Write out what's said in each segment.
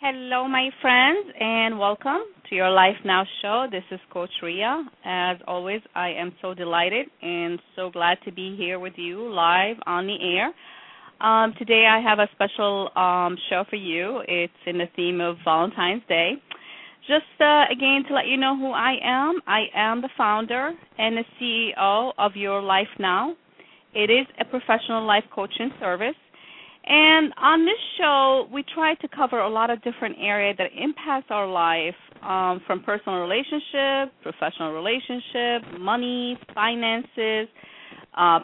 Hello, my friends, and welcome to Your Life Now show. This is Coach Rhea. As always, I am so delighted and so glad to be here with you live on the air. Today I have a special show for you. It's in the theme of Valentine's Day. Just again to let you know who I am the founder and the CEO of Your Life Now. It is a professional life coaching service. And on this show, we try to cover a lot of different areas that impacts our life, from personal relationship, professional relationship, money, finances,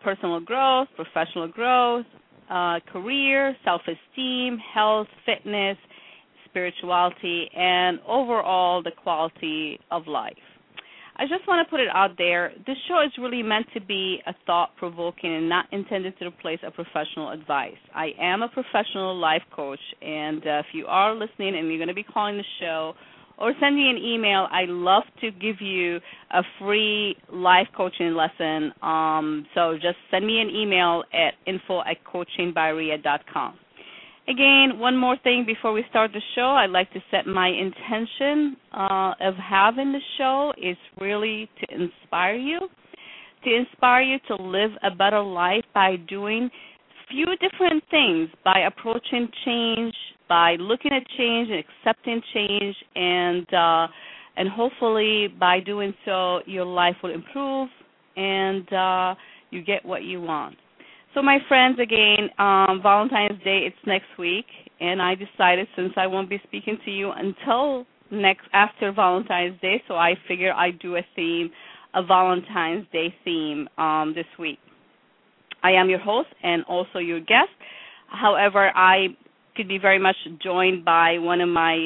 personal growth, professional growth, career, self-esteem, health, fitness, spirituality, and overall the quality of life. I just want to put it out there. This show is really meant to be a thought-provoking and not intended to replace a professional advice. I am a professional life coach, and if you are listening and you're going to be calling the show or sending an email, I love to give you a free life coaching lesson. So just send me an email at info@coachingbyrhea.com. Again, one more thing before we start the show, I'd like to set my intention of having the show is really to inspire you to live a better life by doing few different things, by approaching change, by looking at change and accepting change, and hopefully by doing so, your life will improve and you get what you want. So my friends, again, Valentine's Day, it's next week, and I decided since I won't be speaking to you until after Valentine's Day, so I figure I do a Valentine's Day theme this week. I am your host and also your guest. However, I could be very much joined by one of my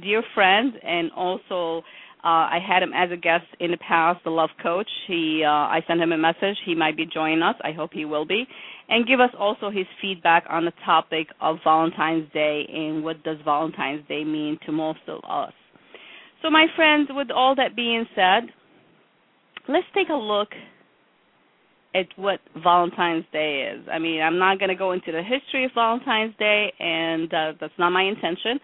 dear friends, and also I had him as a guest in the past, the Love Coach. I sent him a message. He might be joining us. I hope he will be. And give us also his feedback on the topic of Valentine's Day and what does Valentine's Day mean to most of us. So, my friends, with all that being said, let's take a look at what Valentine's Day is. I mean, I'm not going to go into the history of Valentine's Day, and that's not my intention.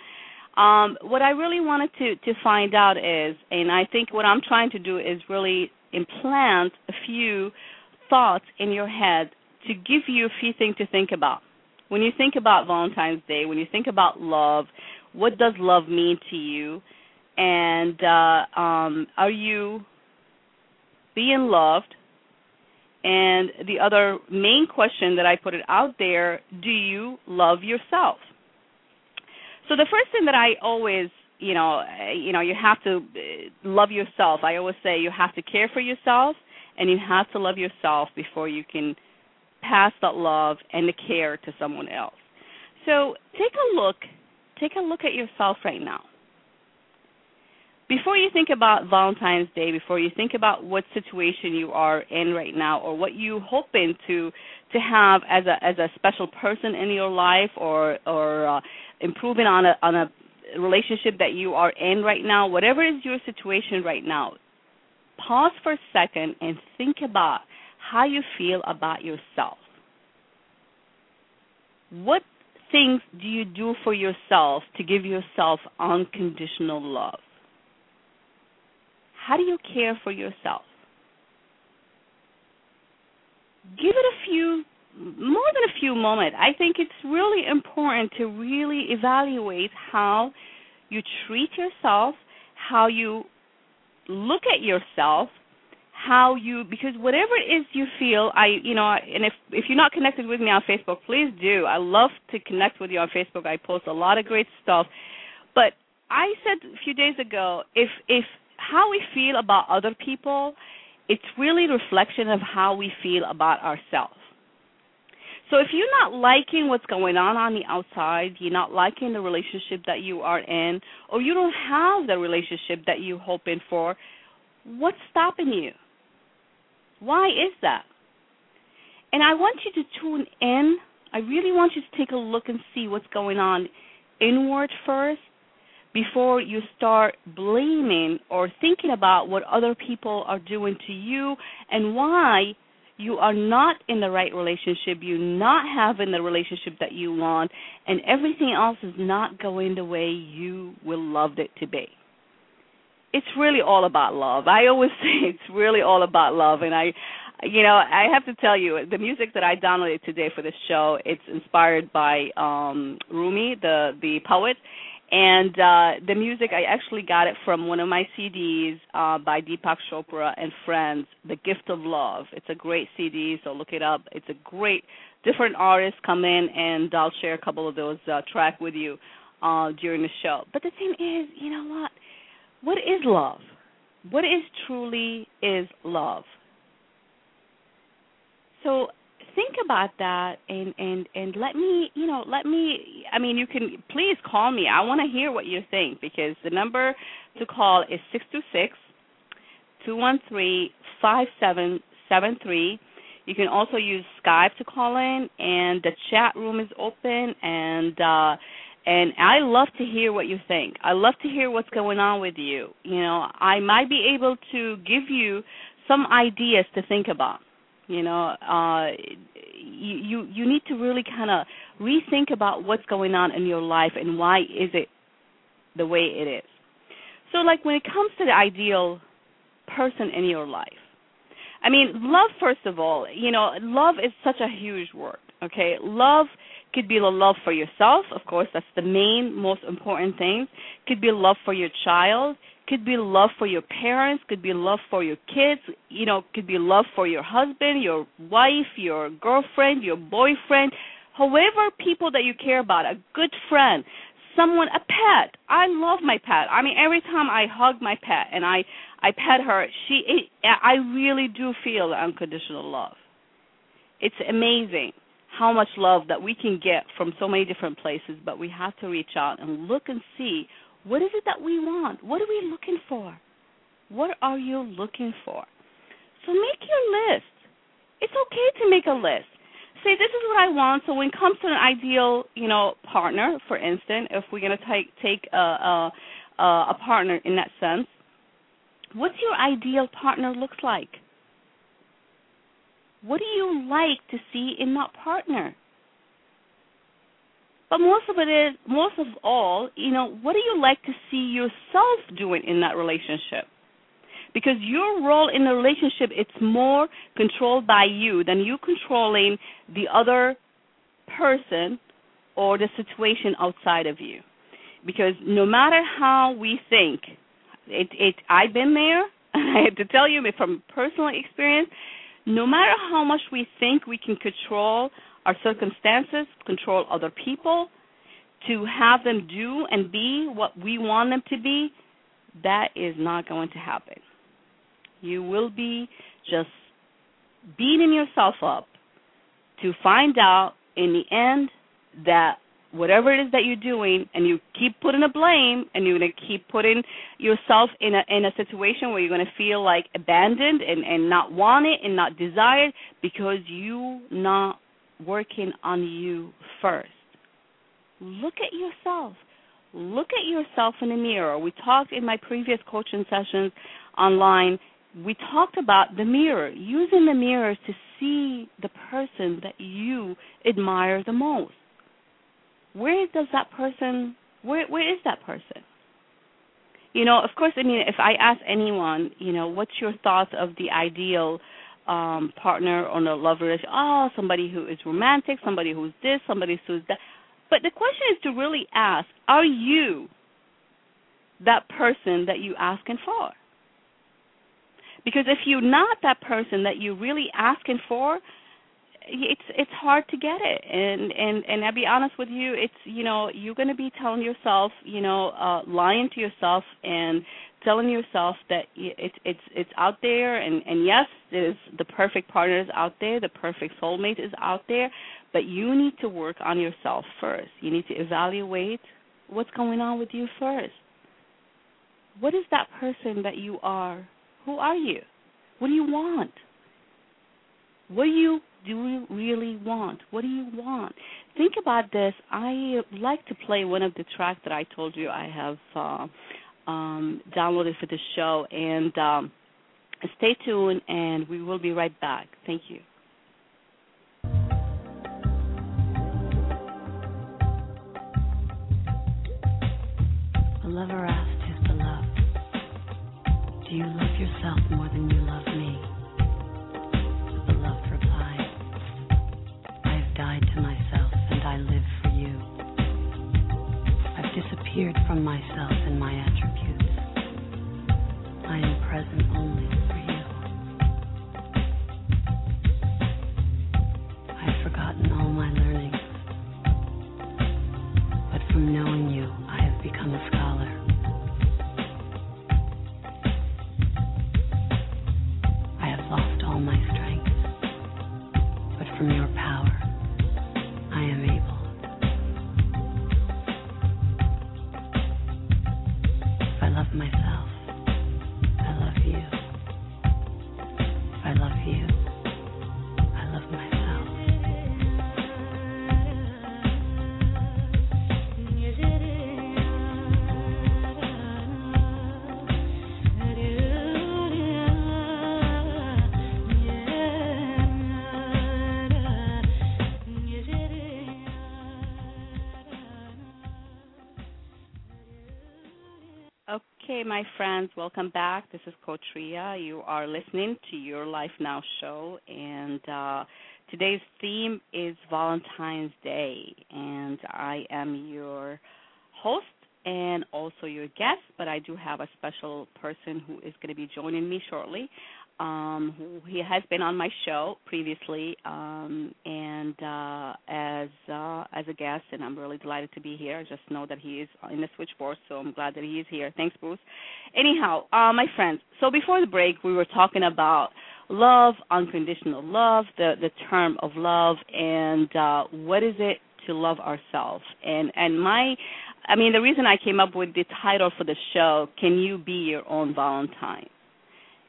What I really wanted to find out is, and I think what I'm trying to do is really implant a few thoughts in your head to give you a few things to think about. When you think about Valentine's Day, when you think about love, what does love mean to you? And are you being loved? And the other main question that I put it out there, do you love yourself? So the first thing that I always, you have to love yourself. I always say you have to care for yourself and you have to love yourself before you can pass that love and the care to someone else. So take a look at yourself right now. Before you think about Valentine's Day, before you think about what situation you are in right now or what you hoping to have as a special person in your life or improving on a relationship that you are in right now, whatever is your situation right now, pause for a second and think about how you feel about yourself. What things do you do for yourself to give yourself unconditional love? How do you care for yourself? Give it more than a few moments. I think it's really important to really evaluate how you treat yourself, how you look at yourself, how you, because whatever it is you feel, and if you're not connected with me on Facebook, please do. I love to connect with you on Facebook. I post a lot of great stuff. But I said a few days ago, if how we feel about other people, it's really a reflection of how we feel about ourselves. So if you're not liking what's going on the outside, you're not liking the relationship that you are in, or you don't have the relationship that you're hoping for, what's stopping you? Why is that? And I want you to tune in. I really want you to take a look and see what's going on inward first before you start blaming or thinking about what other people are doing to you and why you are not in the right relationship, you're not having the relationship that you want, and everything else is not going the way you would love it to be. It's really all about love. I always say it's really all about love, and I have to tell you, the music that I downloaded today for this show, it's inspired by Rumi, the poet, and the music, I actually got it from one of my CDs by Deepak Chopra and friends, The Gift of Love. It's a great CD, so look it up. It's a great, different artists come in, and I'll share a couple of those tracks with you during the show. But the thing is, you know what? What is love? What is truly is love? So think about that, and let me, I mean, you can please call me. I want to hear what you think, because the number to call is 626-213-5773. You can also use Skype to call in, and the chat room is open, and I love to hear what you think. I love to hear what's going on with you. You know, I might be able to give you some ideas to think about. You know, you need to really kind of rethink about what's going on in your life and why is it the way it is. So, like, when it comes to the ideal person in your life, I mean, love, first of all, you know, love is such a huge word, okay? Love could be the love for yourself, of course, that's the main, most important thing. Could be love for your child. Could be love for your parents, could be love for your kids, you know, could be love for your husband, your wife, your girlfriend, your boyfriend, whoever people that you care about, a good friend, someone, a pet. I love my pet. I mean, every time I hug my pet and I pet her, I really do feel unconditional love. It's amazing how much love that we can get from so many different places, but we have to reach out and look and see, what is it that we want? What are we looking for? What are you looking for? So make your list. It's okay to make a list. Say, this is what I want. So when it comes to an ideal, you know, partner, for instance, if we're going to take a partner in that sense, what's your ideal partner looks like? What do you like to see in that partner? But most of all, you know, what do you like to see yourself doing in that relationship? Because your role in the relationship, it's more controlled by you than you controlling the other person or the situation outside of you. Because no matter how we think, I've been there, and I have to tell you from personal experience, no matter how much we think we can control our circumstances, control other people, to have them do and be what we want them to be, that is not going to happen. You will be just beating yourself up to find out in the end that whatever it is that you're doing, and you keep putting the blame, and you're going to keep putting yourself in a situation where you're going to feel like abandoned and not wanted and not desired because you're not working on you first. Look at yourself. Look at yourself in the mirror. We talked in my previous coaching sessions online, we talked about the mirror, using the mirror to see the person that you admire the most. Where is that person? You know, of course, I mean, if I ask anyone, you know, what's your thoughts of the ideal partner on a love relationship, somebody who is romantic, somebody who's this, somebody who's that. But the question is to really ask, are you that person that you're asking for? Because if you're not that person that you're really asking for, it's hard to get it. And I'll be honest with you, it's, you know, you're going to be telling yourself, you know, lying to yourself and telling yourself that it's out there. And yes, there's the perfect partner is out there. The perfect soulmate is out there. But you need to work on yourself first. You need to evaluate what's going on with you first. What is that person that you are? Who are you? What do you want? What do you really want? What do you want? Think about this. I like to play one of the tracks that I told you I have downloaded for this show. And stay tuned, and we will be right back. Thank you. A lover asked his beloved, do you love yourself more than you love me? The beloved replied, I have died to myself and I live for you. I've disappeared from myself and my attributes. I am present only for you. I've forgotten all my learnings, but from knowing you, I have become a scholar. I have lost all my strength, but from your power, I am able. If I love myself, I love you. If I love you, I love myself. Hey, my friends, welcome back. This is Coach Rhea. You are listening to Your Life Now show, and today's theme is Valentine's Day, and I am your host and also your guest, but I do have a special person who is going to be joining me shortly. He has been on my show previously as a guest, and I'm really delighted to be here. I just know that he is in the switchboard, so I'm glad that he is here. Thanks, Bruce. Anyhow, my friends, so before the break, we were talking about love, unconditional love, the term of love, and what is it to love ourselves. And the reason I came up with the title for the show, Can You Be Your Own Valentine?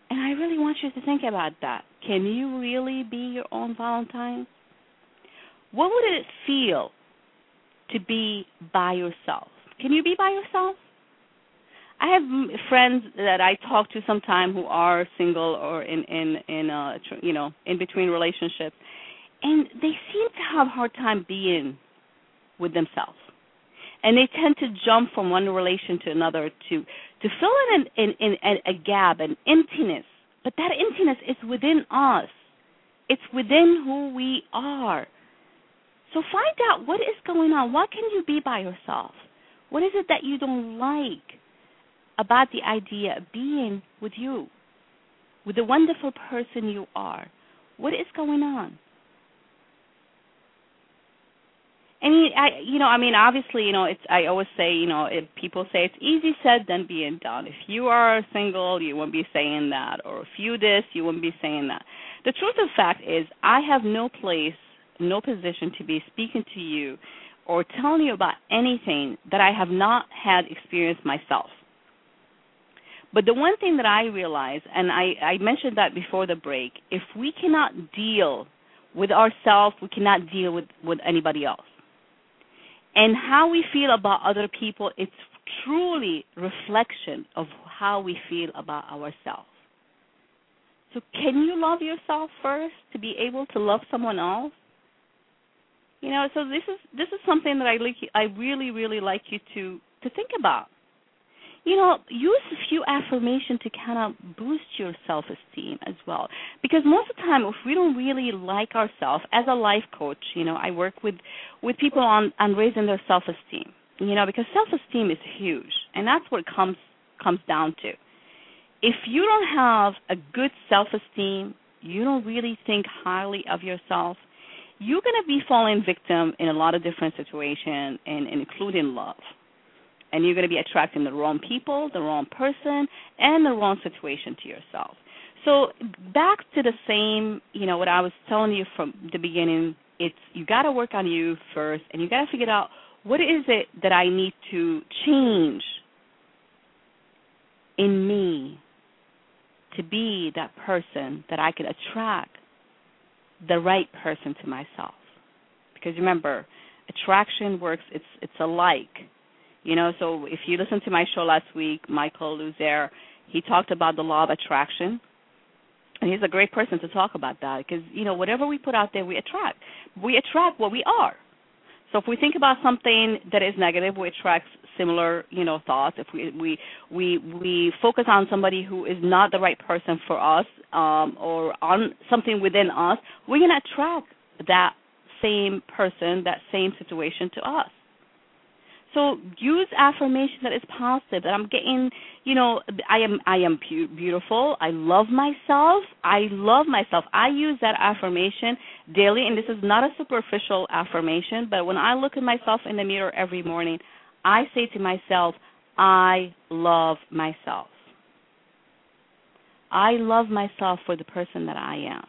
And I really want you to think about that. Can you really be your own Valentine? What would it feel to be by yourself? Can you be by yourself? I have friends that I talk to sometimes who are single or in between relationships, and they seem to have a hard time being with themselves. And they tend to jump from one relation to another to fill in a gap, an emptiness. But that emptiness is within us. It's within who we are. So find out what is going on. What can you be by yourself? What is it that you don't like about the idea of being with you, with the wonderful person you are? What is going on? And obviously, it's. I always say, if people say it's easy said than being done. If you are single, you won't be saying that, or if you this, you won't be saying that. The truth of fact is, I have no place, no position to be speaking to you, or telling you about anything that I have not had experienced myself. But the one thing that I realize, and I mentioned that before the break, if we cannot deal with ourselves, we cannot deal with anybody else. And how we feel about other people, it's truly reflection of how we feel about ourselves. So can you love yourself first to be able to love someone else? So this is something that I really, really like you to think about. Use a few affirmations to kind of boost your self-esteem as well. Because most of the time, if we don't really like ourselves, as a life coach, I work with people on raising their self-esteem, because self-esteem is huge, and that's what it comes down to. If you don't have a good self-esteem, you don't really think highly of yourself, you're going to be falling victim in a lot of different situations, and including love. And you're going to be attracting the wrong people, the wrong person, and the wrong situation to yourself. So back to the same, you know, what I was telling you from the beginning, it's you got to work on you first, and you got to figure out what is it that I need to change in me to be that person that I can attract the right person to myself. Because remember, attraction works, it's a like. You know, so if you listen to my show last week, Michael Luzer, he talked about the law of attraction. And he's a great person to talk about that because, you know, whatever we put out there, we attract. We attract what we are. So if we think about something that is negative, we attract similar, you know, thoughts. If we focus on somebody who is not the right person for us or on something within us, we're going to attract that same person, that same situation to us. So use affirmation that is positive, that I'm getting, you know, I am beautiful. I love myself. I love myself. I use that affirmation daily, and this is not a superficial affirmation, but when I look at myself in the mirror every morning, I say to myself, I love myself. I love myself for the person that I am.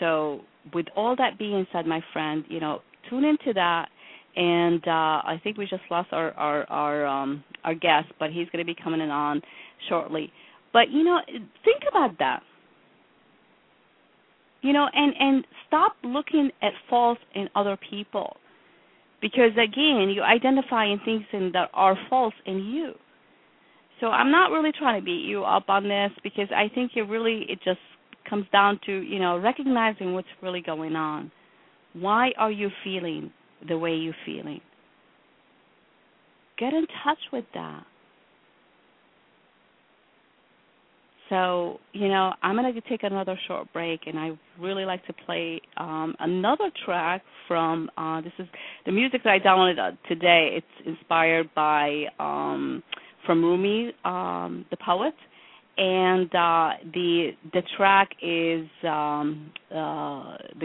So with all that being said, my friend, you know, tune into that. And I think we just lost our guest, but he's going to be coming in on shortly. But, you know, think about that. You know, and stop looking at faults in other people. Because, again, you're identifying things that are false in you. So I'm not really trying to beat you up on this because I think it just comes down to, you know, recognizing what's really going on. Why are you feeling the way you're feeling? Get in touch with that. So, you know, I'm going to take another short break, and I really like to play another track from, this is the music that I downloaded today. It's inspired by, from Rumi, the poet, and the track is The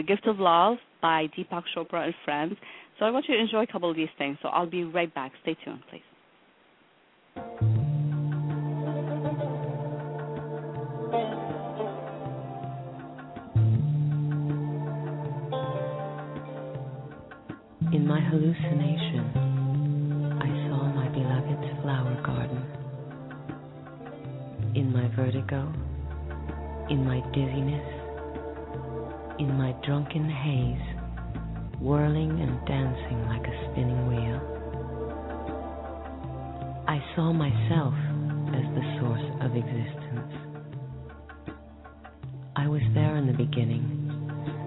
Gift of Love by Deepak Chopra and Friends. So I want you to enjoy a couple of these things. So I'll be right back. Stay tuned, please. In my hallucination, I saw my beloved's flower garden. In my vertigo, in my dizziness, in my drunken haze, whirling and dancing like a spinning wheel. I saw myself as the source of existence. I was there in the beginning,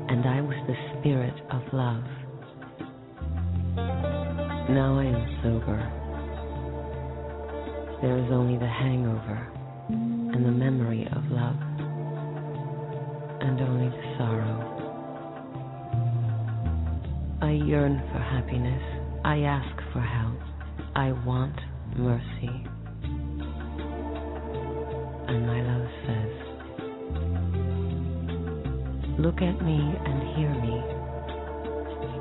and I was the spirit of love. Now I am sober. There is only the hangover and the memory of love, and only the sorrow. I yearn for happiness. I ask for help. I want mercy. And my love says, look at me and hear me,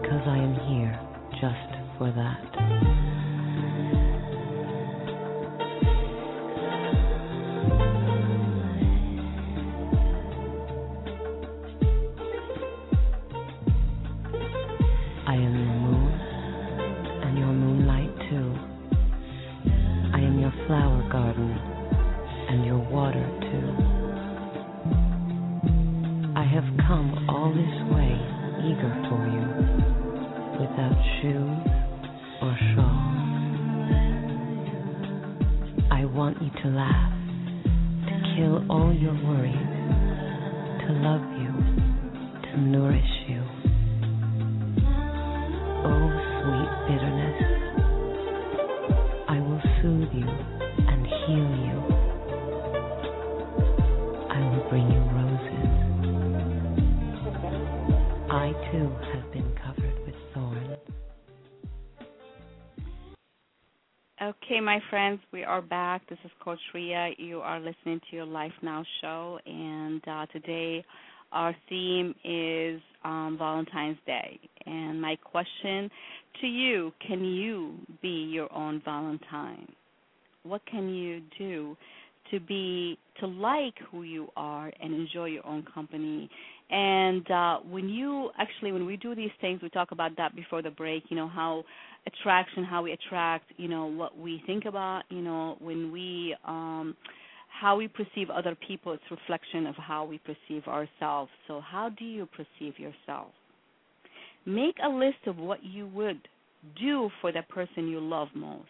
because I am here just for that. Okay, my friends, we are back. This is Coach Rhea. You are listening to Your Life Now show, and today our theme is Valentine's Day. And my question to you, can you be your own Valentine? What can you do to like who you are and enjoy your own company? And when we do these things, we talk about that before the break, how we attract, what we think about, how we perceive other people. It's reflection of how we perceive ourselves. So how do you perceive yourself? Make a list of what you would do for the person you love most.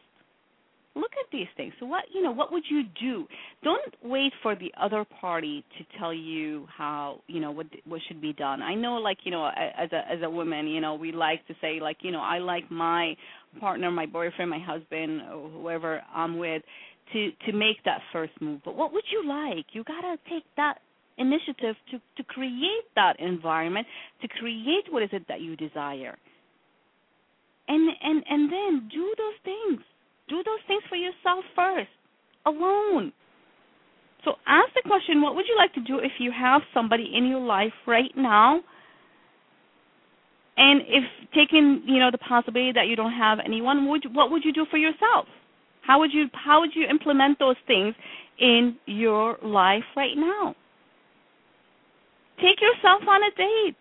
Look at these things. So what would you do? Don't wait for the other party to tell you how, what should be done. I know, as a woman, we like to say, I like my partner, my boyfriend, my husband, or whoever I'm with to make that first move. But what would you like? You got to take that initiative to create that environment, to create what is it that you desire. And then do those things. Do those things for yourself first, alone. So ask the question, what would you like to do if you have somebody in your life right now? And if taking, the possibility that you don't have anyone, what would you do for yourself? How would you implement those things in your life right now? Take yourself on a date.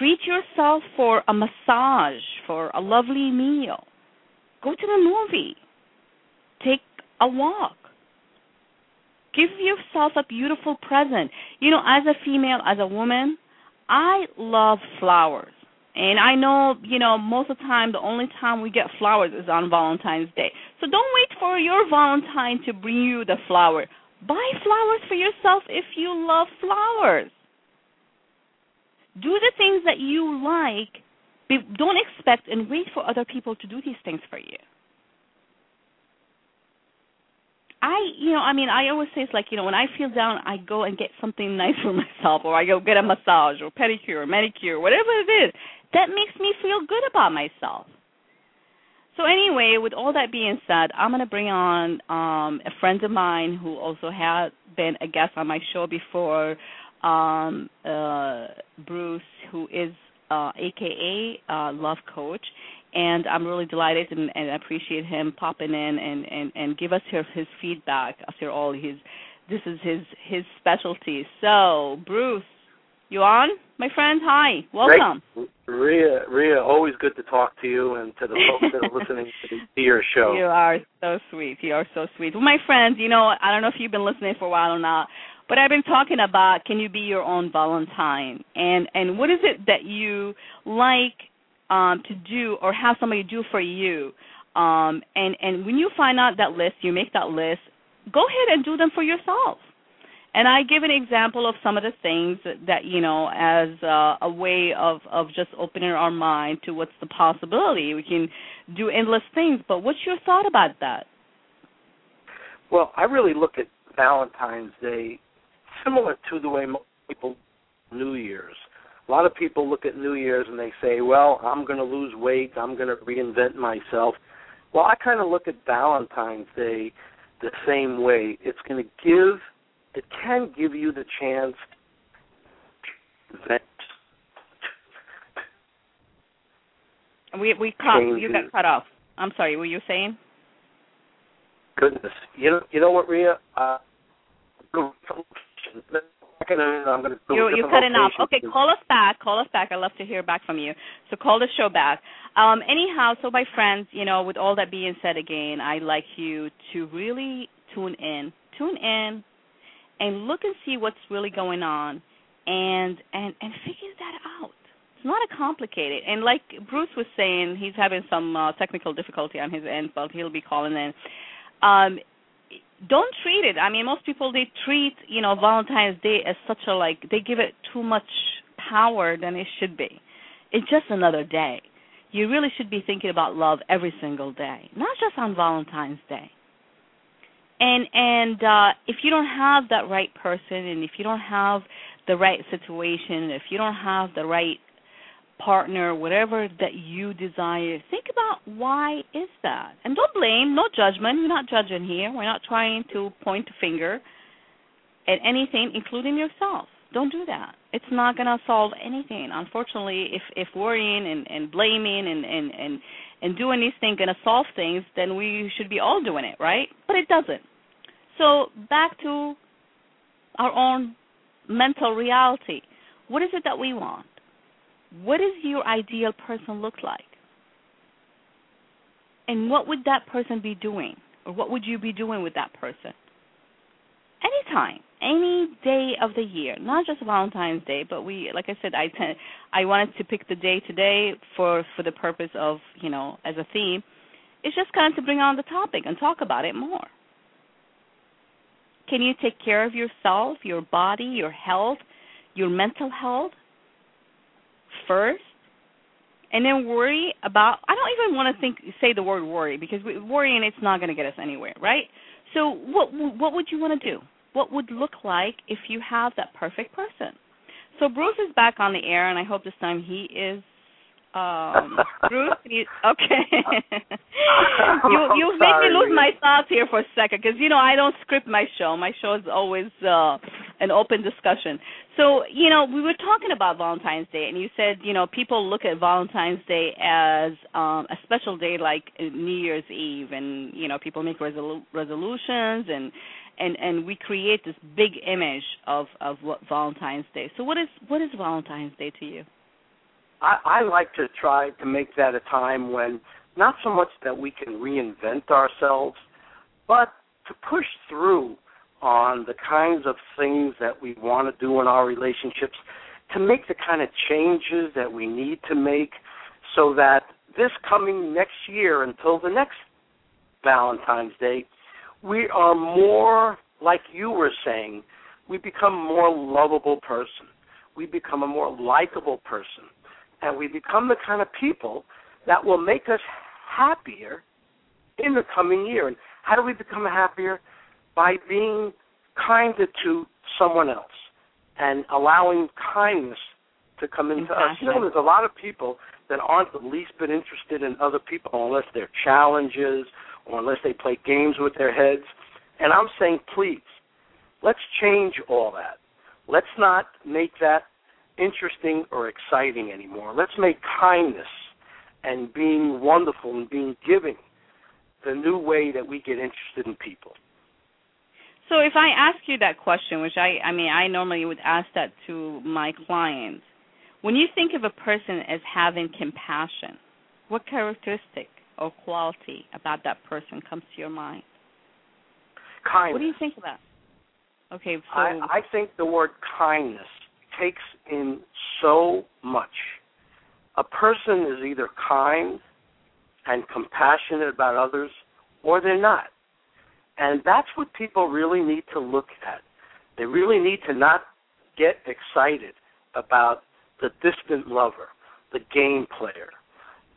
Treat yourself for a massage, for a lovely meal. Go to the movie. Take a walk. Give yourself a beautiful present. As a female, as a woman, I love flowers. And I know, most of the time, the only time we get flowers is on Valentine's Day. So don't wait for your Valentine to bring you the flower. Buy flowers for yourself if you love flowers. Do the things that you like. Don't expect and wait for other people to do these things for you. I always say it's when I feel down, I go and get something nice for myself, or I go get a massage or pedicure, manicure, whatever it is. That makes me feel good about myself. So anyway, with all that being said, I'm going to bring on a friend of mine who also has been a guest on my show before, Bruce, who is AKA Love Coach, and I'm really delighted and appreciate him popping in and give us his feedback. After all, this is his specialty. So, Bruce, you on, my friend? Hi, welcome. Great. Rhea, always good to talk to you and to the folks that are listening to your show. You are so sweet. You are so sweet. Well, my friends, I don't know if you've been listening for a while or not, but I've been talking about, can you be your own Valentine? And what is it that you like to do or have somebody do for you? And when you find out that list, you make that list, go ahead and do them for yourself. And I give an example of some of the things that, as a way of just opening our mind to what's the possibility. We can do endless things, but what's your thought about that? Well, I really look at Valentine's Day similar to the way most people New Year's. A lot of people look at New Year's and they say, well, I'm going to lose weight, I'm going to reinvent myself. Well, I kind of look at Valentine's Day the same way. It can give you the chance to invent. You got cut off. I'm sorry, were you saying? Goodness. You know what, Rhea? You're cutting off. Okay, call us back. I'd love to hear back from you. So call the show back. Anyhow, so my friends, with all that being said again, I'd like you to really tune in, and look and see what's really going on, and figure that out. It's not complicated. And like Bruce was saying, he's having some technical difficulty on his end, but he'll be calling in. Don't treat it. I mean, most people, they treat, Valentine's Day as such a, they give it too much power than it should be. It's just another day. You really should be thinking about love every single day, not just on Valentine's Day. And if you don't have that right person, and if you don't have the right situation, if you don't have the right partner, whatever that you desire, think about why is that. And don't blame, no judgment. We're not judging here. We're not trying to point a finger at anything, including yourself. Don't do that. It's not going to solve anything. Unfortunately, if worrying and blaming and doing these things going to solve things, then we should be all doing it, right? But it doesn't. So back to our own mental reality. What is it that we want? What does your ideal person look like? And what would that person be doing? Or what would you be doing with that person? Anytime, any day of the year, not just Valentine's Day, but we, like I said, I wanted to pick the day today for the purpose of, you know, as a theme. It's just kind of to bring on the topic and talk about it more. Can you take care of yourself, your body, your health, your mental health first, and then worry about? I don't even want to say the word worry, because worrying, it's not going to get us anywhere, right? So what would you want to do? What would look like if you have that perfect person? So Bruce is back on the air, and I hope this time he is. Bruce, okay. You've made me lose my thoughts here for a second, because, you know, I don't script my show. My show is always an open discussion. So, you know, we were talking about Valentine's Day, and you said, you know, people look at Valentine's Day as a special day like New Year's Eve, and, you know, people make resolutions, and we create this big image of what Valentine's Day. So what is Valentine's Day to you? I like to try to make that a time when not so much that we can reinvent ourselves, but to push through on the kinds of things that we want to do in our relationships, to make the kind of changes that we need to make so that this coming next year, until the next Valentine's Day, we are more, like you were saying, we become a more lovable person. We become a more likable person. And we become the kind of people that will make us happier in the coming year. And how do we become happier? By being kinder to someone else and allowing kindness to come into us. You know, there's a lot of people that aren't the least bit interested in other people unless they're challenges or unless they play games with their heads. And I'm saying, please, let's change all that. Let's not make that interesting or exciting anymore. Let's make kindness and being wonderful and being giving the new way that we get interested in people. So if I ask you that question, which I mean, I normally would ask that to my clients, when you think of a person as having compassion, what characteristic or quality about that person comes to your mind? Kindness. What do you think about? Okay, so I think the word kindness takes in so much. A person is either kind and compassionate about others, or they're not. And that's what people really need to look at. They really need to not get excited about the distant lover, the game player,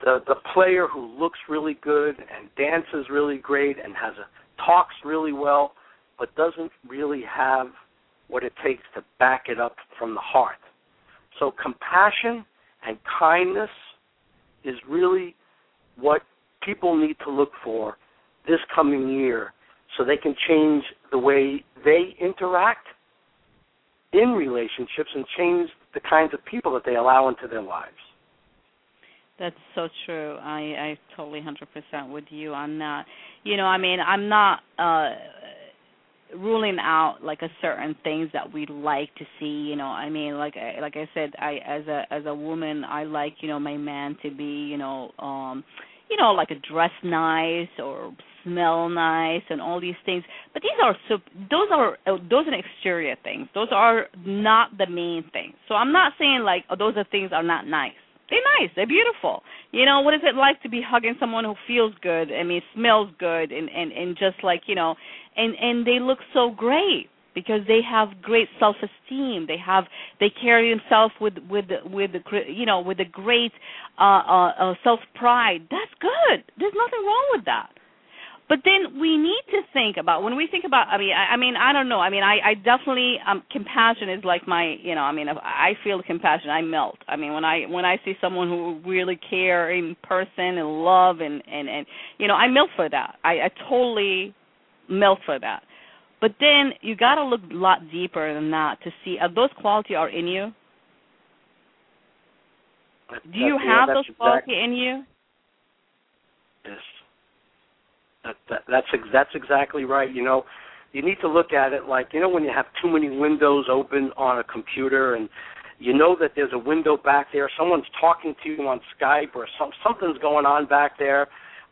the player who looks really good and dances really great and talks really well, but doesn't really have what it takes to back it up from the heart. So compassion and kindness is really what people need to look for this coming year so they can change the way they interact in relationships and change the kinds of people that they allow into their lives. That's so true. I totally 100% with you on that. You know, I mean, I'm not ruling out like a certain things that we like to see, you know. I mean, like I said, I as a woman, I like, you know, my man to be, you know, like a dress nice or smell nice and all these things. But those are exterior things. Those are not the main things. So I'm not saying like those are things are not nice. They're nice. They're beautiful. You know, what is it like to be hugging someone who feels good, I mean, smells good, and just like, you know, and they look so great because they have great self-esteem. They carry themselves with a great self-pride. That's good. There's nothing wrong with that. But then we need to think about, when we think about, I don't know. I definitely, compassion is like my, I feel compassion. I melt. When I see someone who really care in person and love and I melt for that. I totally melt for that. But then you got to look a lot deeper than that to see if those qualities are in you. Do you have those qualities in you? Yes. That's exactly right. You need to look at it like, when you have too many windows open on a computer and you know that there's a window back there, someone's talking to you on Skype or something's going on back there,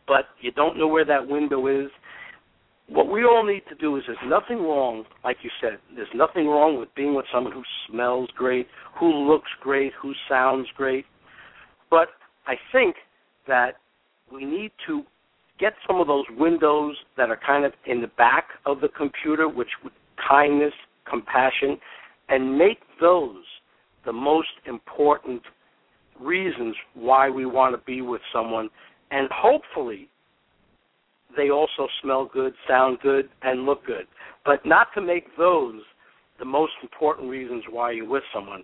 but you don't know where that window is. What we all need to do is, there's nothing wrong, like you said, there's nothing wrong with being with someone who smells great, who looks great, who sounds great. But I think that we need to get some of those windows that are kind of in the back of the computer, which with kindness, compassion, and make those the most important reasons why we want to be with someone. And hopefully they also smell good, sound good, and look good. But not to make those the most important reasons why you're with someone,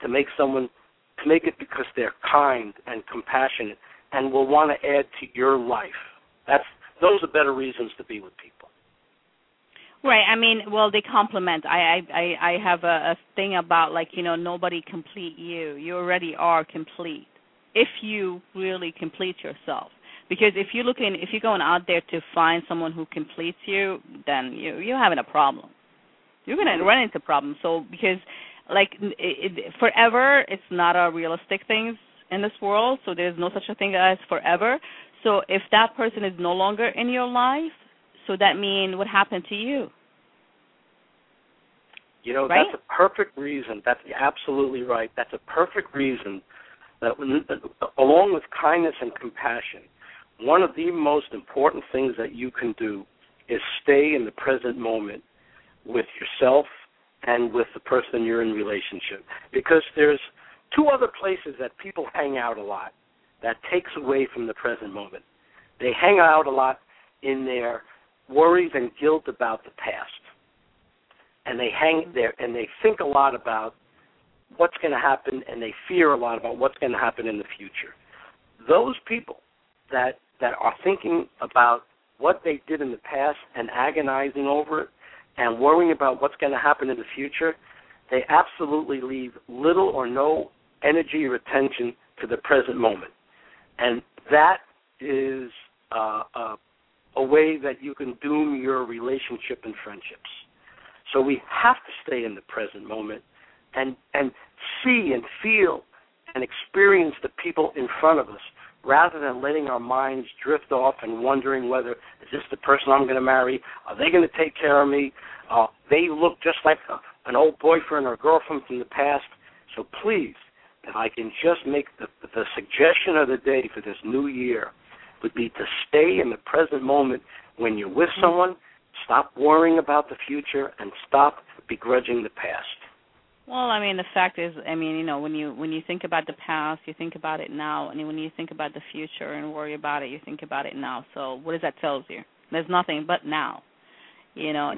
to make it because they're kind and compassionate and will want to add to your life. Those are better reasons to be with people. Right. They complement. I have a thing about, nobody complete you. You already are complete if you really complete yourself. Because if you're going out there to find someone who completes you, then you're having a problem. You're going to run into problems. So because, forever, it's not a realistic thing in this world. So there's no such a thing as forever. So if that person is no longer in your life, so that means what happened to you? Right? That's a perfect reason. That's absolutely right. That's a perfect reason that, along with kindness and compassion, one of the most important things that you can do is stay in the present moment with yourself and with the person you're in relationship. Because there's two other places that people hang out a lot that takes away from the present moment. They hang out a lot in their worries and guilt about the past. And they hang there and they think a lot about what's going to happen, and they fear a lot about what's going to happen in the future. Those people that are thinking about what they did in the past and agonizing over it and worrying about what's going to happen in the future, they absolutely leave little or no energy or attention to the present moment. And that is a way that you can doom your relationship and friendships. So we have to stay in the present moment and see and feel and experience the people in front of us, rather than letting our minds drift off and wondering whether, is this the person I'm going to marry? Are they going to take care of me? They look just like an old boyfriend or girlfriend from the past. So please, if I can just make the suggestion of the day for this new year, would be to stay in the present moment when you're with someone, stop worrying about the future, and stop begrudging the past. Well, the fact is, when you think about the past, you think about it now, and when you think about the future and worry about it, you think about it now. So what does that tell you? There's nothing but now. Now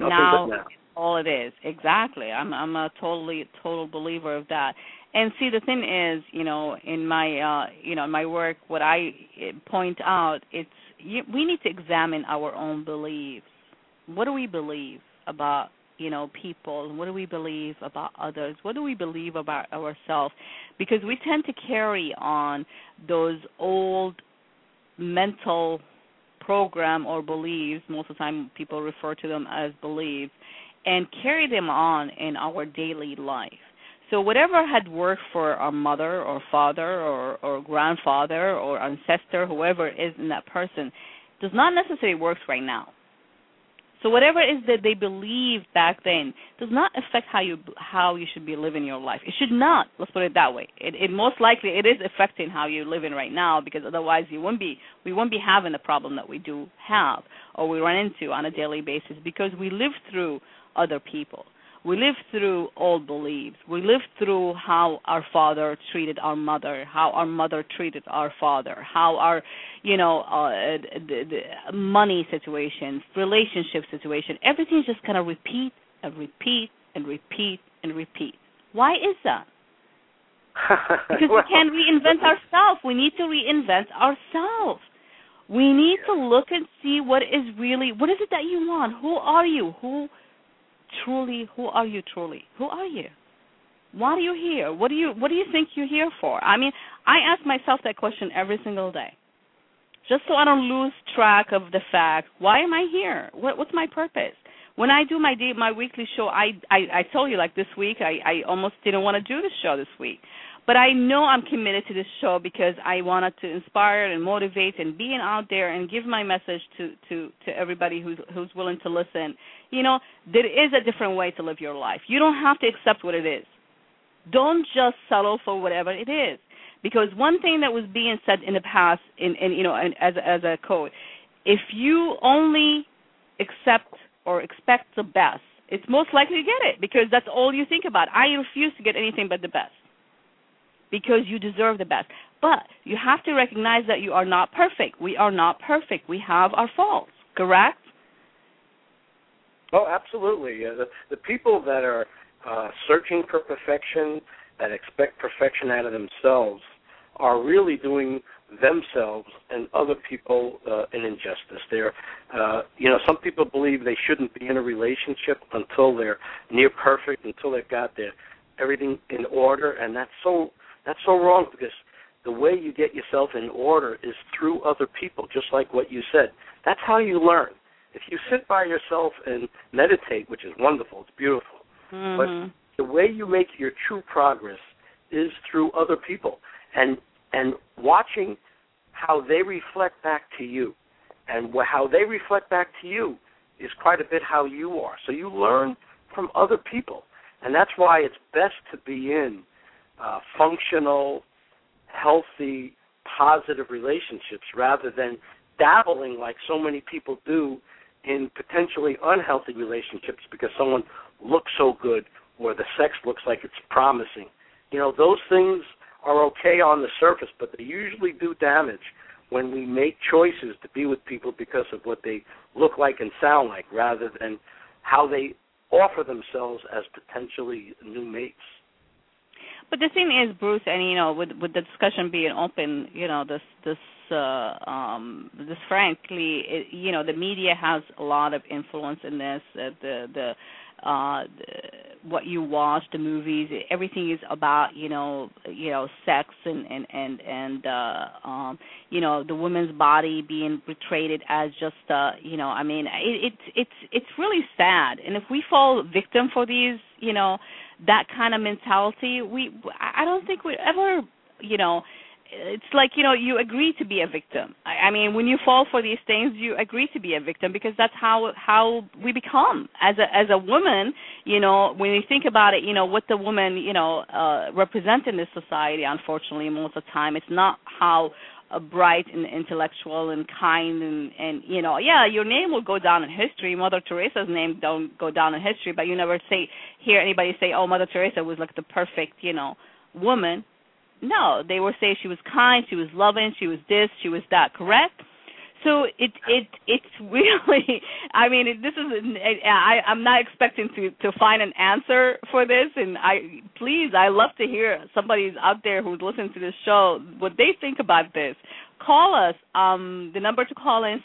is all it is. Exactly. I'm a total believer of that. And see, the thing is, in my my work, what I point out, we need to examine our own beliefs. What do we believe about people? What do we believe about others? What do we believe about ourselves? Because we tend to carry on those old mental program or beliefs. Most of the time people refer to them as beliefs, and carry them on in our daily life. So whatever had worked for our mother or father or grandfather or ancestor, whoever is in that person, does not necessarily work right now. So whatever it is that they believed back then does not affect how you should be living your life. It should not. Let's put it that way. It most likely it is affecting how you're living right now, because otherwise we won't be having the problem that we do have or we run into on a daily basis, because we live through other people. We live through old beliefs. We live through how our father treated our mother, how our mother treated our father, how our, the money situation, relationship situation, everything is just going to repeat and repeat and repeat and repeat. Why is that? Because we can't reinvent ourselves. We need to reinvent ourselves. We need to look and see what is it that you want? Who are you? Who are you truly? Who are you? Why are you here? What do you think you're here for? I mean, I ask myself that question every single day, just so I don't lose track of the fact, why am I here? What's my purpose? When I do my weekly show, I told you, like this week, I almost didn't want to do the show this week. But I know I'm committed to this show because I wanted to inspire and motivate and be out there and give my message to everybody who's willing to listen. There is a different way to live your life. You don't have to accept what it is. Don't just settle for whatever it is. Because one thing that was being said in the past, as a code, if you only accept or expect the best, it's most likely to get it because that's all you think about. I refuse to get anything but the best. Because you deserve the best. But you have to recognize that you are not perfect. We are not perfect. We have our faults, correct? Oh, absolutely. The people that are searching for perfection, that expect perfection out of themselves, are really doing themselves and other people an injustice. Some people believe they shouldn't be in a relationship until they're near perfect, until they've got their everything in order, and that's so wrong, because the way you get yourself in order is through other people, just like what you said. That's how you learn. If you sit by yourself and meditate, which is wonderful, it's beautiful, mm-hmm. but the way you make your true progress is through other people and watching how they reflect back to you. And how they reflect back to you is quite a bit how you are. So you learn from other people, and that's why it's best to be in functional, healthy, positive relationships rather than dabbling like so many people do in potentially unhealthy relationships because someone looks so good or the sex looks like it's promising. Those things are okay on the surface, but they usually do damage when we make choices to be with people because of what they look like and sound like rather than how they offer themselves as potentially new mates. But the thing is, Bruce, and with the discussion being open, this frankly, the media has a lot of influence in this. What you watch, the movies, everything is about sex and the woman's body being portrayed as just it's really sad. And if we fall victim for these, that kind of mentality, I don't think we ever, it's like, you agree to be a victim. I mean, when you fall for these things, you agree to be a victim because that's how we become as a woman. When you think about it, what the woman represent in this society, unfortunately, most of the time, it's not how bright and intellectual and kind and your name will go down in history. Mother Teresa's name don't go down in history, but you never hear anybody say, "Oh, Mother Teresa was like the perfect, woman." No, they were saying she was kind, she was loving, she was this, she was that, correct? So it's really, I mean, this is, I'm not expecting to find an answer for this, and I love to hear somebody's out there who's listening to this show, what they think about this. Call us. The number to call in,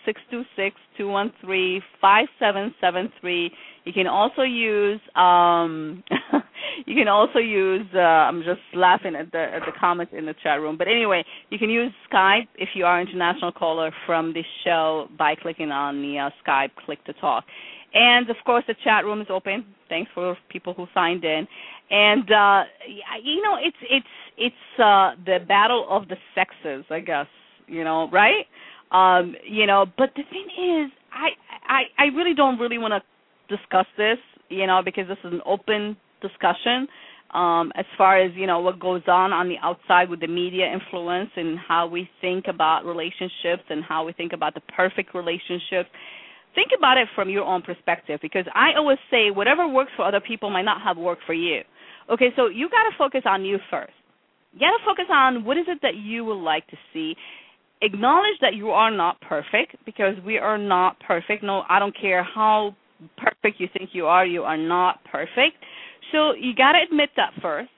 626-213-5773. You can also use I'm just laughing at the comments in the chat room. But anyway, you can use Skype if you are an international caller from the show by clicking on the Skype click to talk. And, of course, the chat room is open. Thanks for people who signed in. And, it's the battle of the sexes, I guess, right? But the thing is, I really don't really want to discuss this, because this is an open discussion as far as, what goes on the outside with the media influence and how we think about relationships and how we think about the perfect relationships. Think about it from your own perspective, because I always say whatever works for other people might not have worked for you. Okay, so you got to focus on you first. You got to focus on what is it that you would like to see. Acknowledge that you are not perfect, because we are not perfect. No, I don't care how perfect you think you are not perfect. So you got to admit that first.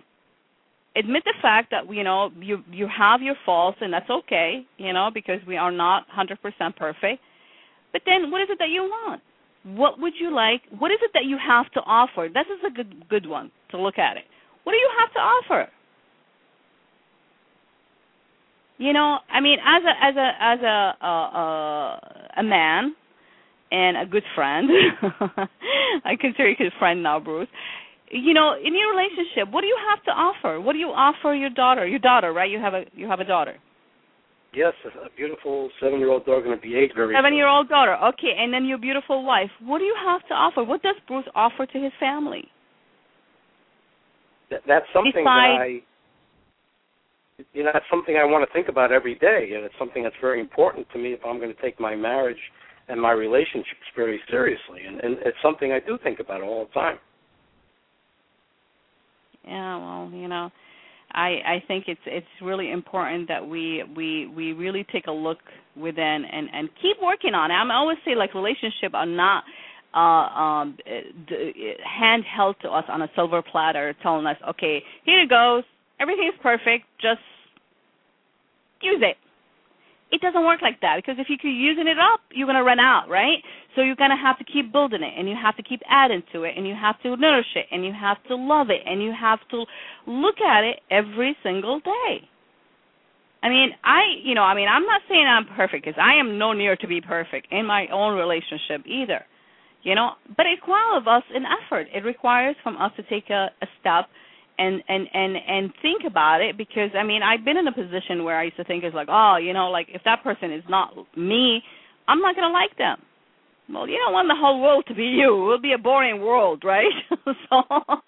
Admit the fact that, you know, you have your faults, and that's okay, you know, because we are not 100% perfect. But then what is it that you want? What would you like? What is it that you have to offer? This is a good one to look at it. What do you have to offer? You know, I mean, as a man and a good friend, I consider you a good friend now, Bruce. You know, in your relationship, what do you have to offer? What do you offer your daughter? Your daughter, right? You have a daughter. Yes, a beautiful 7-year-old daughter, going to be 8 very soon. 7-year-old daughter, okay, and then your beautiful wife. What do you have to offer? What does Bruce offer to his family? That's something that's something I want to think about every day, and it's something that's very important to me if I'm going to take my marriage and my relationships very seriously, and it's something I do think about all the time. Yeah, well, you know, I think it's really important that we really take a look within and keep working on it. I always say, like, relationships are not handheld to us on a silver platter telling us, okay, here it goes, everything's perfect, just use it. It doesn't work like that, because if you keep using it up, you're going to run out, right? So you're going to have to keep building it, and you have to keep adding to it, and you have to nourish it, and you have to love it, and you have to look at it every single day. I mean, I'm not saying I'm perfect, because I am no near to be perfect in my own relationship either, you know, but it requires of us an effort. It requires from us to take a step and think about it, because, I mean, I've been in a position where I used to think it's like, oh, you know, like, if that person is not me, I'm not going to like them. Well, you don't want the whole world to be you. It will be a boring world, right? So people are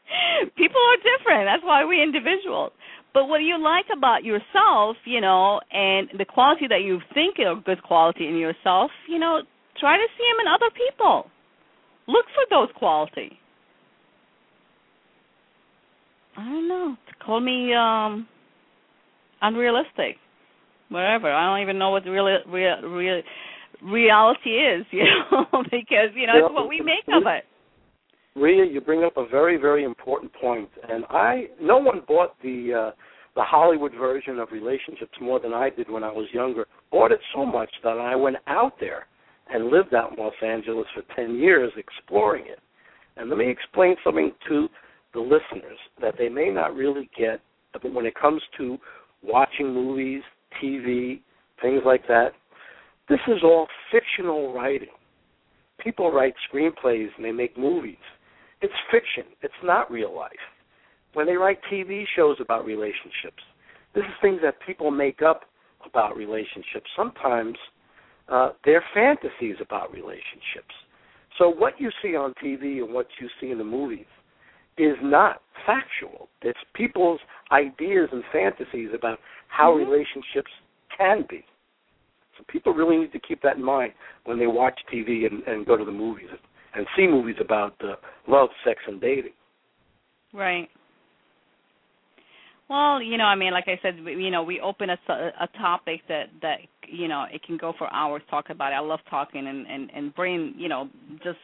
different. That's why we're individuals. But what you like about yourself, you know, and the quality that you think is a good quality in yourself, you know, try to see them in other people. Look for those qualities. I don't know. Call me unrealistic, whatever. I don't even know what reality is, you know, because, you know, it's what we make of it. Rhea, you bring up a very, very important point, and no one bought the Hollywood version of relationships more than I did when I was younger. Bought it so much that I went out there and lived out in Los Angeles for 10 years exploring it. And let me explain something to the listeners that they may not really get when it comes to watching movies, TV, things like that. This is all fictional writing. People write screenplays and they make movies. It's fiction. It's not real life. When they write TV shows about relationships, this is things that people make up about relationships. Sometimes they're fantasies about relationships. So what you see on TV and what you see in the movies is not factual. It's people's ideas and fantasies about how relationships can be. So people really need to keep that in mind when they watch TV and go to the movies and see movies about love, sex, and dating. Right. Well, you know, I mean, like I said, you know, we open a topic that, you know, it can go for hours talking about it. I love talking and bring, you know, just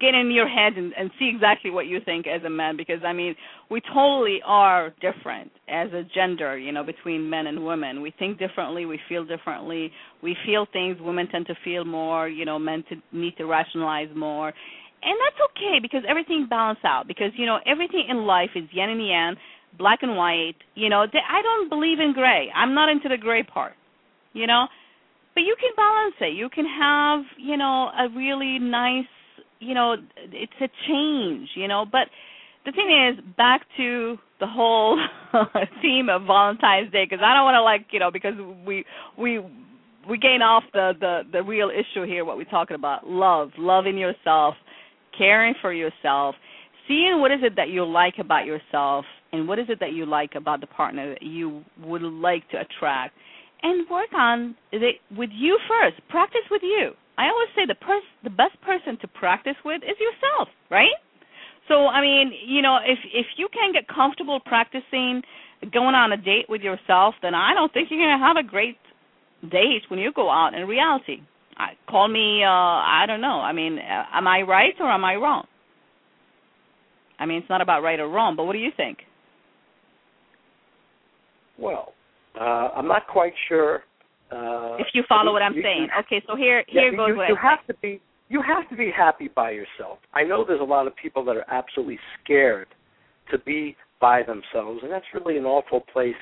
get in your head and see exactly what you think as a man, because, I mean, we totally are different as a gender, you know, between men and women. We think differently. We feel differently. We feel things. Women tend to feel more, you know, men need to rationalize more. And that's okay, because everything balances out, because, you know, everything in life is yin and yang, black and white. You know, I don't believe in gray. I'm not into the gray part, you know. But you can balance it. You can have, you know, a really nice, you know, it's a change, you know. But the thing is, back to the whole theme of Valentine's Day, because I don't want to, like, you know, because we gain off the real issue here, what we're talking about, love, loving yourself, caring for yourself, seeing what is it that you like about yourself and what is it that you like about the partner that you would like to attract, and work on it with you first. Practice with you. I always say the best person to practice with is yourself, right? So, I mean, you know, if you can get comfortable practicing going on a date with yourself, then I don't think you're going to have a great date when you go out in reality. Call me, I don't know. I mean, am I right or am I wrong? I mean, it's not about right or wrong, but what do you think? Well, I'm not quite sure. If you follow what I'm saying. Okay, so here goes what I'm saying. You have to be happy by yourself. I know there's a lot of people that are absolutely scared to be by themselves, and that's really an awful place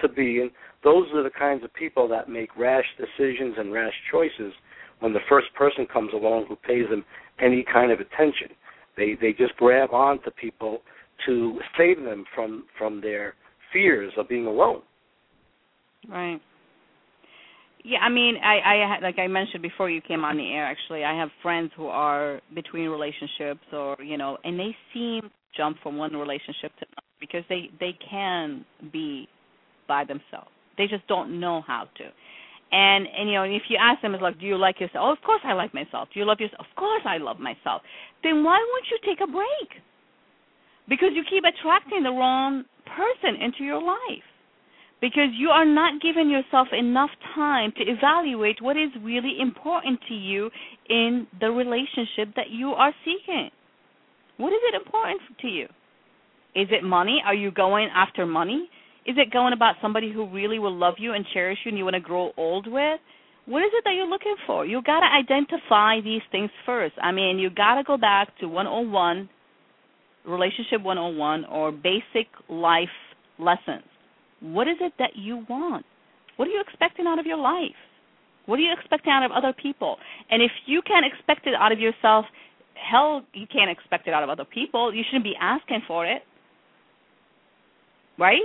to be. And those are the kinds of people that make rash decisions and rash choices when the first person comes along who pays them any kind of attention. They just grab on to people to save them from their fears of being alone. Right. Yeah, I mean, I like I mentioned before you came on the air, actually, I have friends who are between relationships or, you know, and they seem to jump from one relationship to another because they can be by themselves. They just don't know how to. And you know, if you ask them, it's like, do you like yourself? Oh, of course I like myself. Do you love yourself? Of course I love myself. Then why won't you take a break? Because you keep attracting the wrong person into your life. Because you are not giving yourself enough time to evaluate what is really important to you in the relationship that you are seeking. What is it important to you? Is it money? Are you going after money? Is it going about somebody who really will love you and cherish you and you want to grow old with? What is it that you're looking for? You got to identify these things first. I mean, you got to go back to 101, Relationship 101, or basic life lessons. What is it that you want? What are you expecting out of your life? What are you expecting out of other people? And if you can't expect it out of yourself, hell, you can't expect it out of other people. You shouldn't be asking for it, right?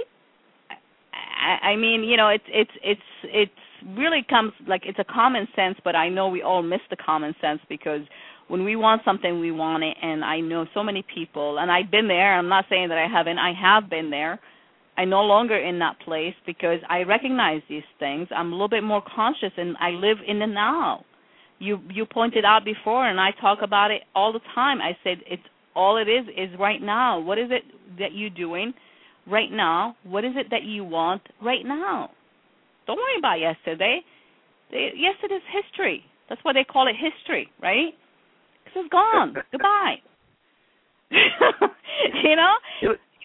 I mean, you know, it's really comes like it's a common sense, but I know we all miss the common sense because when we want something, we want it. And I know so many people, and I've been there. I'm not saying that I haven't. I have been there. I'm no longer in that place because I recognize these things. I'm a little bit more conscious, and I live in the now. You pointed out before, and I talk about it all the time. I said it's all it is right now. What is it that you're doing right now? What is it that you want right now? Don't worry about yesterday. Yesterday's history. That's why they call it history, right? Because it's gone. Goodbye. You know?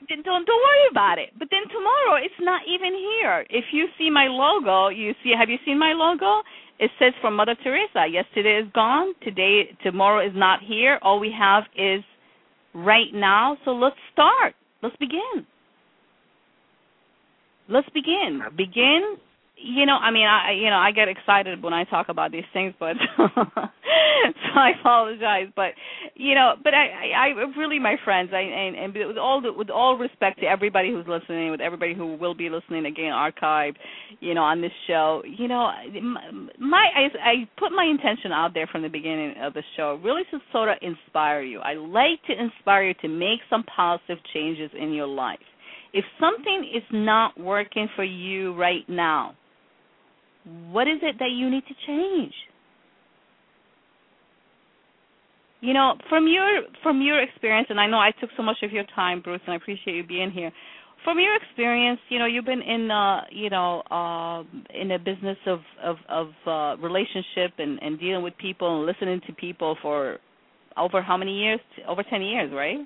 Don't worry about it. But then tomorrow, it's not even here. If you see my logo, have you seen my logo? It says from Mother Teresa, yesterday is gone, today, tomorrow is not here. All we have is right now. So let's start. Let's begin. Begin. You know, I mean, I get excited when I talk about these things, but so I apologize. But you know, but I really, my friends, and with all respect to everybody who's listening, with everybody who will be listening again, archived, you know, on this show, you know, I put my intention out there from the beginning of the show, really to sort of inspire you. I like to inspire you to make some positive changes in your life. If something is not working for you right now, what is it that you need to change? You know, from your experience, and I know I took so much of your time, Bruce, and I appreciate you being here. From your experience, you know, you've been in the business of relationship and dealing with people and listening to people for over how many years? Over 10 years, right?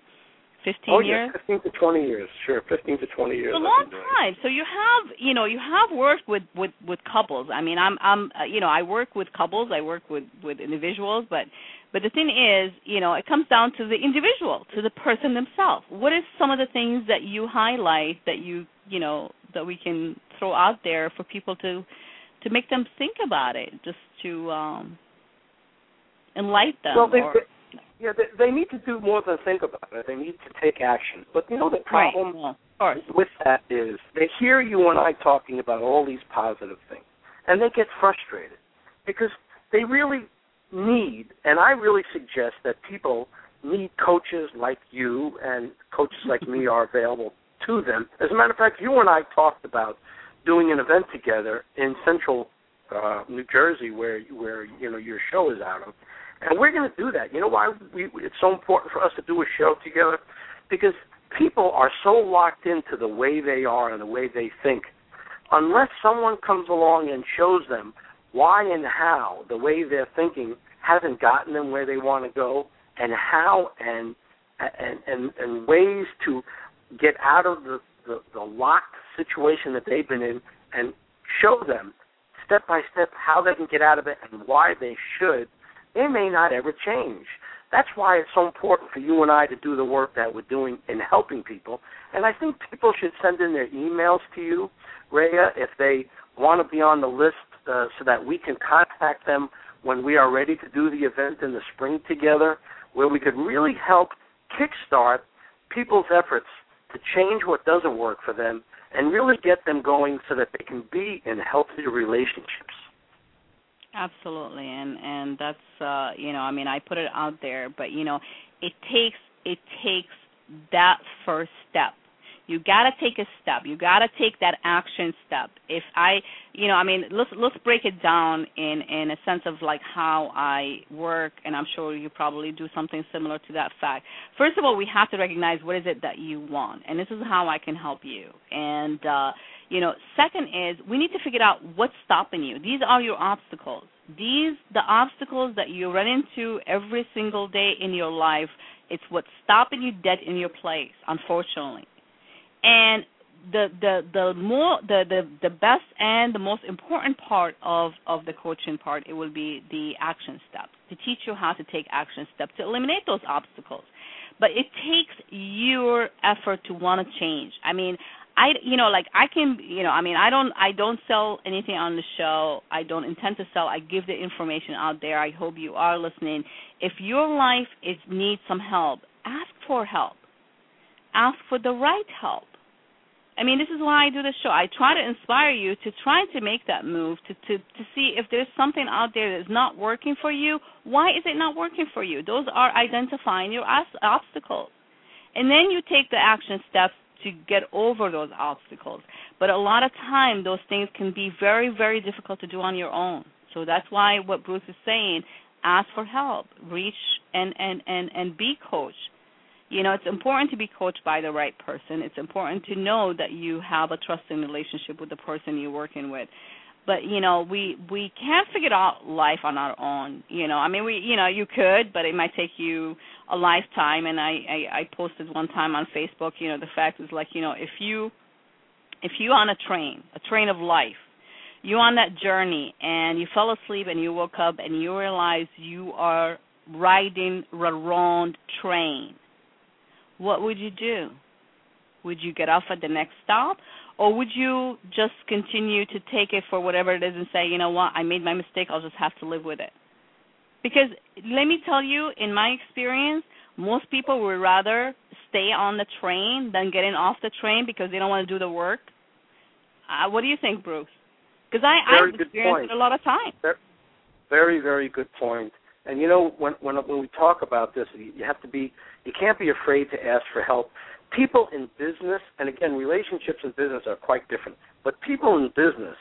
15 years? Oh, yeah, 15 to 20 years. Sure, 15 to 20 years. It's a long time. So you have worked with couples. I mean, I work with couples. I work with individuals. But the thing is, you know, it comes down to the individual, to the person themselves. What are some of the things that you highlight that you know, that we can throw out there for people to make them think about it, just to enlighten them? Well, yeah, they need to do more than think about it. They need to take action. But, you know, the problem with that is they hear you and I talking about all these positive things, and they get frustrated because they really need, and I really suggest that people need coaches like you, and coaches like me are available to them. As a matter of fact, you and I talked about doing an event together in Central New Jersey, where you know your show is out of. And we're going to do that. You know why it's so important for us to do a show together? Because people are so locked into the way they are and the way they think. Unless someone comes along and shows them why and how the way they're thinking hasn't gotten them where they want to go, and how and ways to get out of the locked situation that they've been in, and show them step by step how they can get out of it and why they should, they may not ever change. That's why it's so important for you and I to do the work that we're doing in helping people. And I think people should send in their emails to you, Rhea, if they want to be on the list, so that we can contact them when we are ready to do the event in the spring together, where we could really help kickstart people's efforts to change what doesn't work for them and really get them going so that they can be in healthy relationships. Absolutely, and that's I put it out there, but it takes that first step. You gotta take a step. You gotta take that action step. Let's break it down in a sense of like how I work, and I'm sure you probably do something similar to that fact. First of all, we have to recognize what is it that you want, and this is how I can help you. And second is we need to figure out what's stopping you. These are your obstacles. The obstacles that you run into every single day in your life. It's what's stopping you dead in your place, unfortunately. And the best and the most important part of the coaching part, it will be the action steps, to teach you how to take action steps to eliminate those obstacles. But it takes your effort to want to change. I don't sell anything on the show. I don't intend to sell. I give the information out there. I hope you are listening. If your life needs some help, ask for help. Ask for the right help. This is why I do this show. I try to inspire you to try to make that move, to see if there's something out there that's not working for you. Why is it not working for you? Those are identifying your obstacles. And then you take the action steps to get over those obstacles. But a lot of time, those things can be very, very difficult to do on your own. So that's why what Bruce is saying, ask for help, reach and be coached. It's important to be coached by the right person. It's important to know that you have a trusting relationship with the person you're working with. But, we can't figure out life on our own. You could, but it might take you a lifetime. And I posted one time on Facebook, the fact is like, if you on a train of life, you're on that journey and you fell asleep and you woke up and you realize you are riding the wrong train. What would you do? Would you get off at the next stop, or would you just continue to take it for whatever it is and say, you know what, I made my mistake, I'll just have to live with it? Because let me tell you, in my experience, most people would rather stay on the train than getting off the train because they don't want to do the work. What do you think, Bruce? Because I've experienced it a lot of time. Very, very good point. And when we talk about this, you can't be afraid to ask for help. People in business, and again, relationships in business are quite different, but people in business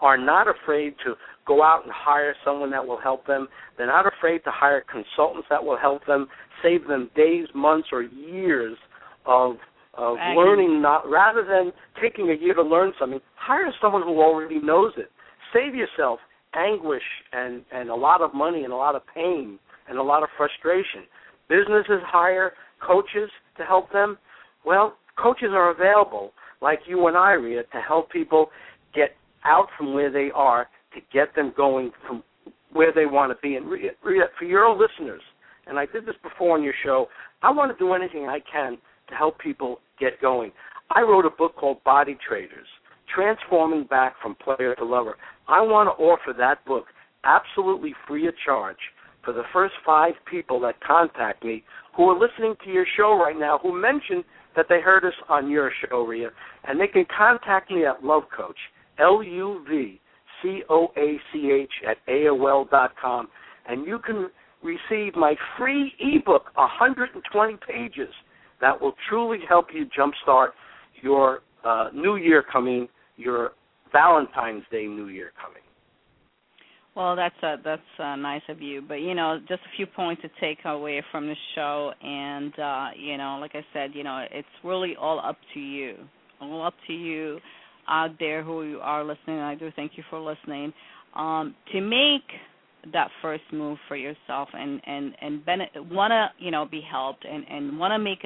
are not afraid to go out and hire someone that will help them. They're not afraid to hire consultants that will help them, save them days, months, or years of learning. Rather than taking a year to learn something, hire someone who already knows it. Save yourself anguish and a lot of money and a lot of pain and a lot of frustration. Businesses hire coaches to help them. Well, coaches are available, like you and I, Rhea, to help people get out from where they are to get them going from where they want to be. And Rhea, for your listeners, and I did this before on your show, I want to do anything I can to help people get going. I wrote a book called Body Traders, Transforming Back from Player to Lover. I want to offer that book absolutely free of charge for the first 5 people that contact me who are listening to your show right now, who mentioned that they heard us on your show, Rhea, and they can contact me at LoveCoach, LUVCOACH @AOL.com, and you can receive my free ebook, 120 pages, that will truly help you jumpstart your Valentine's Day New Year coming. Well, that's nice of you. But, you know, just a few points to take away from the show. And, you know, like I said, you know, it's really all up to you. All up to you out there who you are listening. I do thank you for listening. To make that first move for yourself and want to, you know, be helped and want to make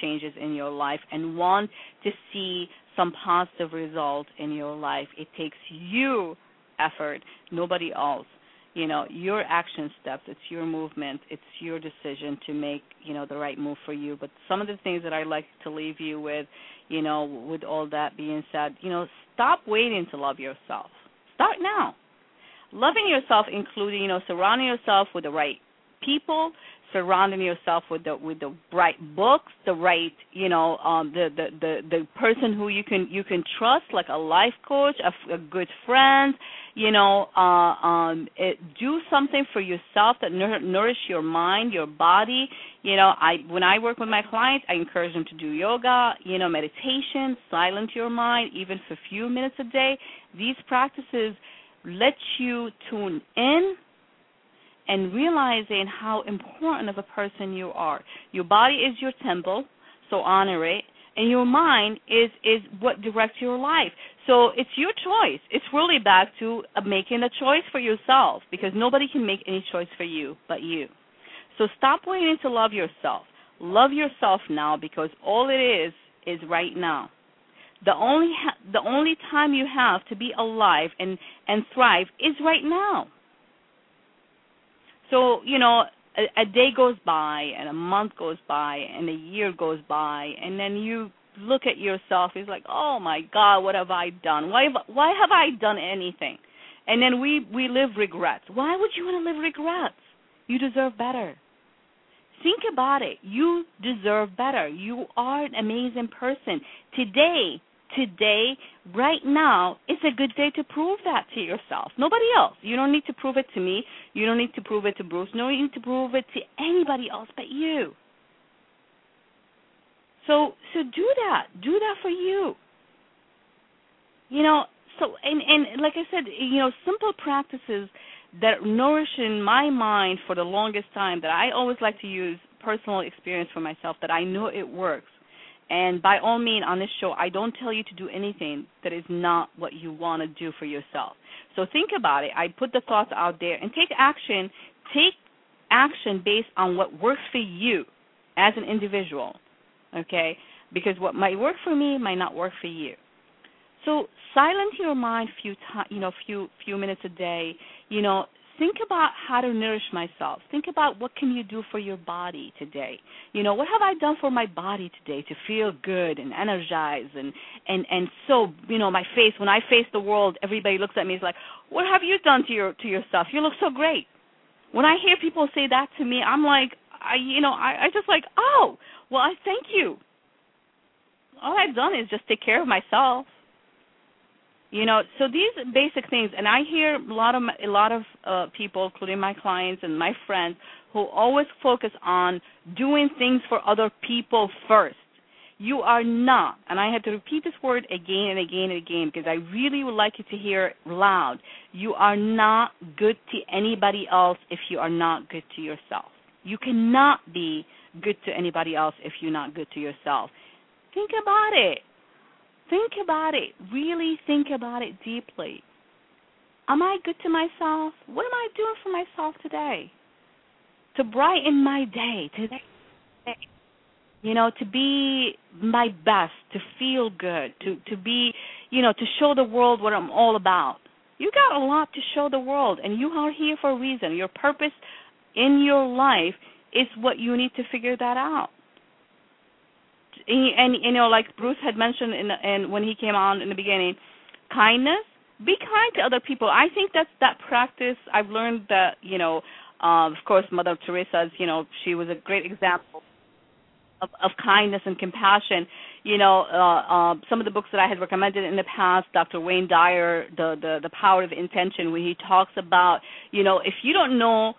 changes in your life and want to see some positive results in your life, it takes you effort, nobody else. You know, your action steps, it's your movement, it's your decision to make, you know, the right move for you. But some of the things that I like to leave you with, you know, with all that being said, you know, stop waiting to love yourself. Start now. Loving yourself, including, you know, surrounding yourself with the right people, surrounding yourself with the right books, the right, you know, the person who you can trust, like a life coach, a good friend, you know, do something for yourself that nourish your mind, your body. You know, when I work with my clients, I encourage them to do yoga, you know, meditation, silence your mind, even for a few minutes a day. These practices let you tune in and realizing how important of a person you are. Your body is your temple, so honor it. And your mind is what directs your life. So it's your choice. It's really back to making a choice for yourself, because nobody can make any choice for you but you. So stop waiting to love yourself. Love yourself now, because all it is right now. The only time you have to be alive and thrive is right now. So, you know, a day goes by and a month goes by and a year goes by, and then you look at yourself. It's like, oh, my God, what have I done? Why have I done anything? And then we live regrets. Why would you want to live regrets? You deserve better. Think about it. You deserve better. You are an amazing person. Today, right now, it's a good day to prove that to yourself. Nobody else. You don't need to prove it to me. You don't need to prove it to Bruce. No, you need to prove it to anybody else but you. So do that. Do that for you. You know, so and like I said, you know, simple practices that nourish in my mind for the longest time, that I always like to use personal experience for myself, that I know it works. And by all means, on this show, I don't tell you to do anything that is not what you want to do for yourself. So think about it. I put the thoughts out there and take action. Take action based on what works for you as an individual, okay? Because what might work for me might not work for you. So silence your mind few minutes a day. You know, think about how to nourish myself. Think about what can you do for your body today. You know, what have I done for my body today to feel good and energized and so, you know, my face, when I face the world, everybody looks at me, is like, what have you done to yourself? You look so great. When I hear people say that to me, I'm like, I just like, oh, well, I thank you. All I've done is just take care of myself. You know, so these basic things, and I hear a lot of people, including my clients and my friends, who always focus on doing things for other people first. You are not, and I have to repeat this word again and again and again, because I really would like you to hear it loud. You are not good to anybody else if you are not good to yourself. You cannot be good to anybody else if you're not good to yourself. Think about it. Think about it. Really think about it deeply. Am I good to myself? What am I doing for myself today? To brighten my day today. You know, to be my best, to feel good, to be, you know, to show the world what I'm all about. You got a lot to show the world, and you are here for a reason. Your purpose in your life is what you need to figure that out. And you know, like Bruce had mentioned when he came on in the beginning, kindness. Be kind to other people. I think that's that practice. I've learned that, you know, of course, Mother Teresa, you know, she was a great example of kindness and compassion. You know, some of the books that I had recommended in the past, Dr. Wayne Dyer, the Power of Intention, where he talks about, you know, if you don't know,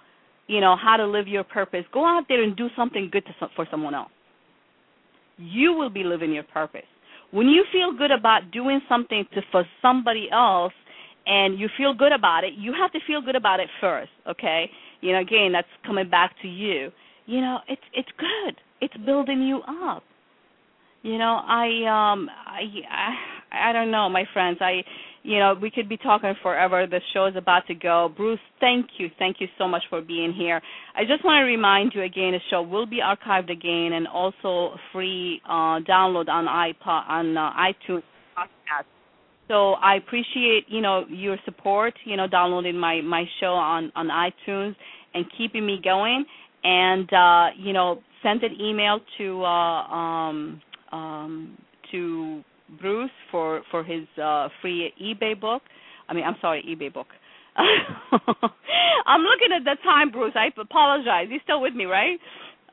you know, how to live your purpose, go out there and do something good for someone else. You will be living your purpose. When you feel good about doing something for somebody else and you feel good about it, you have to feel good about it first, okay? You know, again, that's coming back to you. You know, it's good. It's building you up. You know, I don't know, my friends. You know, we could be talking forever. The show is about to go. Bruce, thank you. Thank you so much for being here. I just want to remind you again, the show will be archived again and also free download on iPod, on iTunes podcast. So I appreciate, you know, your support, you know, downloading my show on iTunes and keeping me going. And, you know, send an email to Bruce for his free eBay book. eBay book. I'm looking at the time, Bruce. I apologize. You're still with me, right?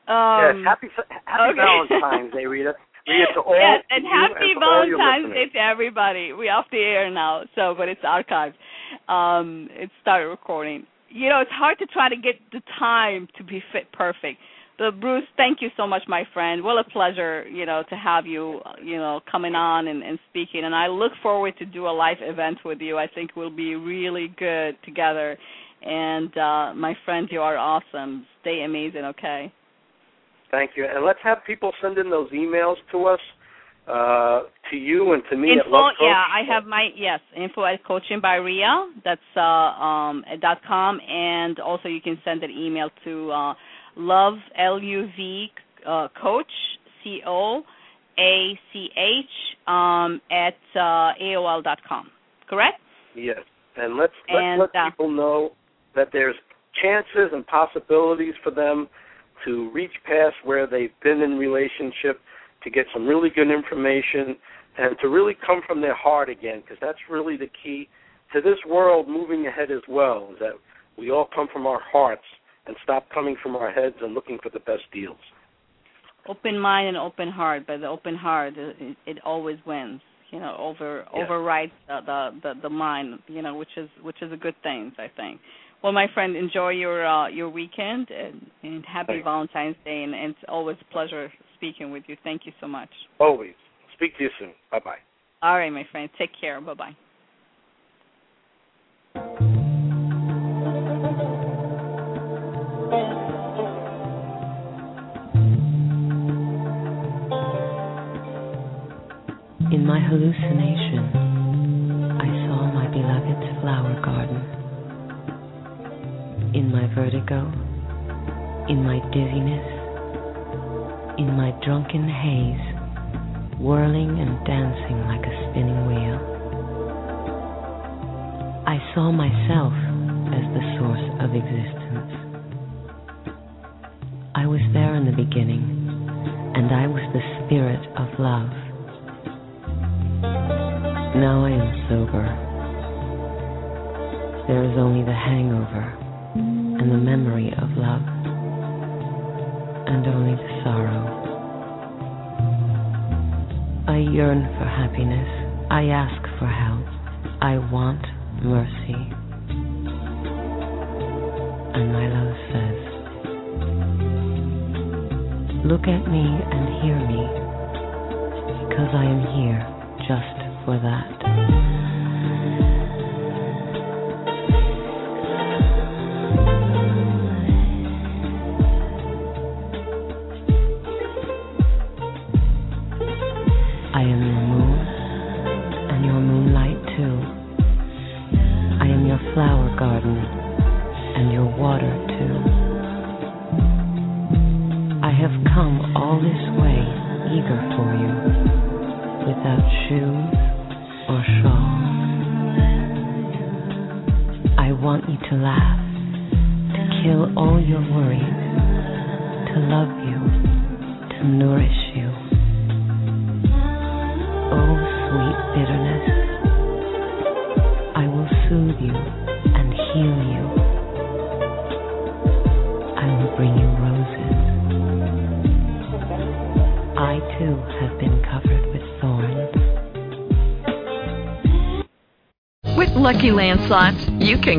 Yes. Happy okay. Valentine's Day, Rita. Yes, and happy Valentine's Day to everybody. We're off the air now, so but it's archived. It started recording. You know, it's hard to try to get the time to be fit perfect. But, Bruce, thank you so much, my friend. What a pleasure, you know, to have you, you know, coming on and speaking. And I look forward to do a live event with you. I think we'll be really good together. And, my friend, you are awesome. Stay amazing, okay? Thank you. And let's have people send in those emails to us, to you and to me at Love Coach. Yeah, I have my, info at Coaching by Rhea. That's .com. And also you can send an email to Love, L-U-V, Coach, C-O-A-C-H, at AOL.com, correct? Yes, and let's let people know that there's chances and possibilities for them to reach past where they've been in relationship, to get some really good information, and to really come from their heart again, because that's really the key to this world moving ahead as well, is that we all come from our hearts, and stop coming from our heads and looking for the best deals. Open mind and open heart, but the open heart, it always wins, you know, overrides the mind, you know, which is a good thing, I think. Well, my friend, enjoy your weekend, and happy Valentine's Day, and it's always a pleasure speaking with you. Thank you so much. Always. Speak to you soon. Bye-bye. All right, my friend. Take care. Bye-bye. In my hallucination, I saw my beloved's flower garden. In my vertigo, in my dizziness, in my drunken haze, whirling and dancing like a spinning wheel, I saw myself as the source of existence. I was there in the beginning, and I was the spirit of love. Now I am sober. There is only the hangover and the memory of love, and only the sorrow. I yearn for happiness. I ask for help. I want mercy. And my love says, look at me and hear me, because I am here just for that. Land Slots, you can